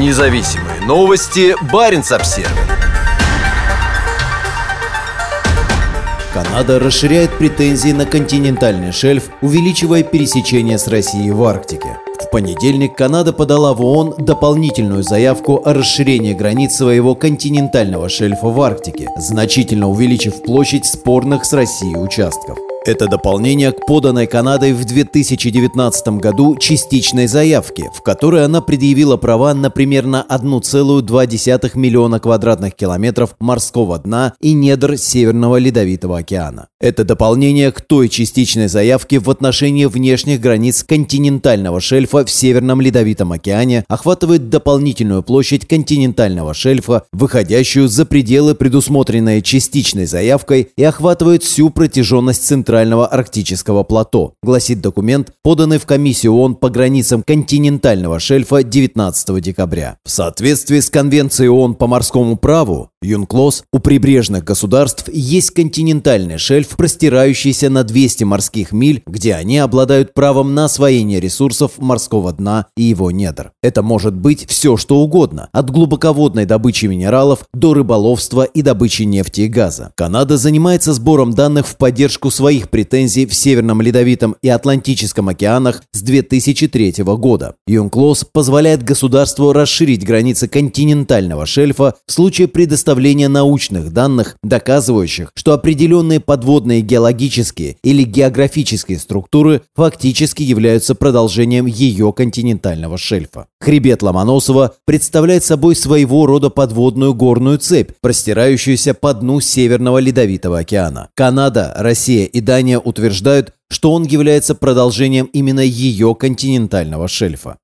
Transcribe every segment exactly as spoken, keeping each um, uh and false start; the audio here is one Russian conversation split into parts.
Независимые новости. Баренц Обсервер. Канада расширяет претензии на континентальный шельф, увеличивая пересечение с Россией в Арктике. В понедельник Канада подала в ООН дополнительную заявку о расширении границ своего континентального шельфа в Арктике, значительно увеличив площадь спорных с Россией участков. Это дополнение к поданной Канадой в две тысячи девятнадцатом году частичной заявке, в которой она предъявила права на примерно одна целая две десятых миллиона квадратных километров морского дна и недр Северного Ледовитого океана. Это дополнение к той частичной заявке в отношении внешних границ континентального шельфа в Северном Ледовитом океане охватывает дополнительную площадь континентального шельфа, выходящую за пределы, предусмотренные частичной заявкой, и охватывает всю протяженность центрального Центрального арктического плато, гласит документ, поданный в Комиссию ООН по границам континентального шельфа девятнадцатого декабря. В соответствии с Конвенцией ООН по морскому праву, ЮНКЛОС, у прибрежных государств есть континентальный шельф, простирающийся на двести морских миль, где они обладают правом на освоение ресурсов морского дна и его недр. Это может быть все, что угодно, от глубоководной добычи минералов до рыболовства и добычи нефти и газа. Канада занимается сбором данных в поддержку своих претензий в Северном Ледовитом и Атлантическом океанах с две тысячи третьего года. ЮНКЛОС позволяет государству расширить границы континентального шельфа в случае предоставления научных данных, доказывающих, что определенные подводные геологические или географические структуры фактически являются продолжением ее континентального шельфа. Хребет Ломоносова представляет собой своего рода подводную горную цепь, простирающуюся по дну Северного Ледовитого океана. Канада, Россия и Дания утверждают, что он является продолжением именно ее континентального шельфа.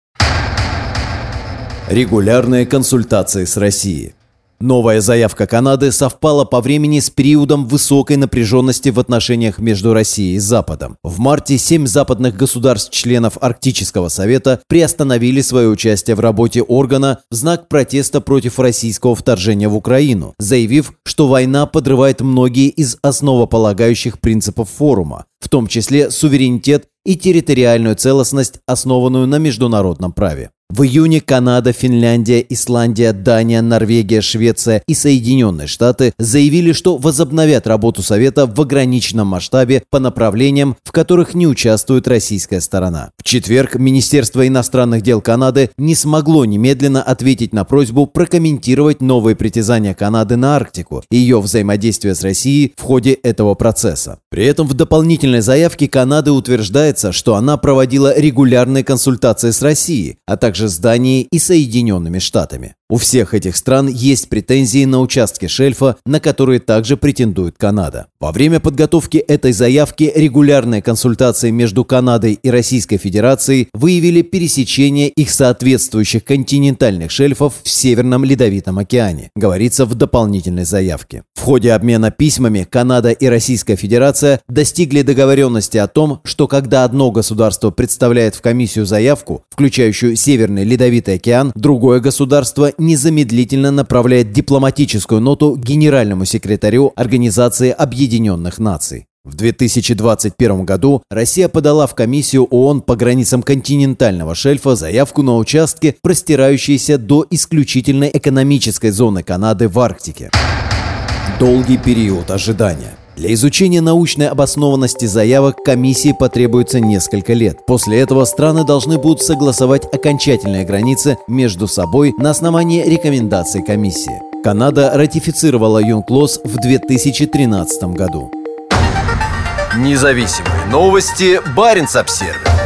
Регулярные консультации с Россией. Новая заявка Канады совпала по времени с периодом высокой напряженности в отношениях между Россией и Западом. В марте семь западных государств-членов Арктического совета приостановили свое участие в работе органа в знак протеста против российского вторжения в Украину, заявив, что война подрывает многие из основополагающих принципов форума, в том числе суверенитет и территориальную целостность, основанную на международном праве. В июне Канада, Финляндия, Исландия, Дания, Норвегия, Швеция и Соединенные Штаты заявили, что возобновят работу Совета в ограниченном масштабе по направлениям, в которых не участвует российская сторона. В четверг Министерство иностранных дел Канады не смогло немедленно ответить на просьбу прокомментировать новые притязания Канады на Арктику и ее взаимодействие с Россией в ходе этого процесса. При этом в дополнительной заявке Канады утверждается, что она проводила регулярные консультации с Россией, а также с Данией и Соединенными Штатами. У всех этих стран есть претензии на участки шельфа, на которые также претендует Канада. Во время подготовки этой заявки регулярные консультации между Канадой и Российской Федерацией выявили пересечение их соответствующих континентальных шельфов в Северном Ледовитом океане, говорится в дополнительной заявке. В ходе обмена письмами Канада и Российская Федерация достигли договоренности о том, что когда одно государство представляет в комиссию заявку, включающую Северный Ледовитый океан, другое государство незамедлительно направляет дипломатическую ноту генеральному секретарю Организации Объединенных Наций. В две тысячи двадцать первом году Россия подала в Комиссию ООН по границам континентального шельфа заявку на участки, простирающиеся до исключительной экономической зоны Канады в Арктике. Долгий период ожидания. Для изучения научной обоснованности заявок комиссии потребуется несколько лет. После этого страны должны будут согласовать окончательные границы между собой на основании рекомендаций комиссии. Канада ратифицировала ЮНКЛОС в две тысячи тринадцатом году. Независимые новости. Баренц Обсервер.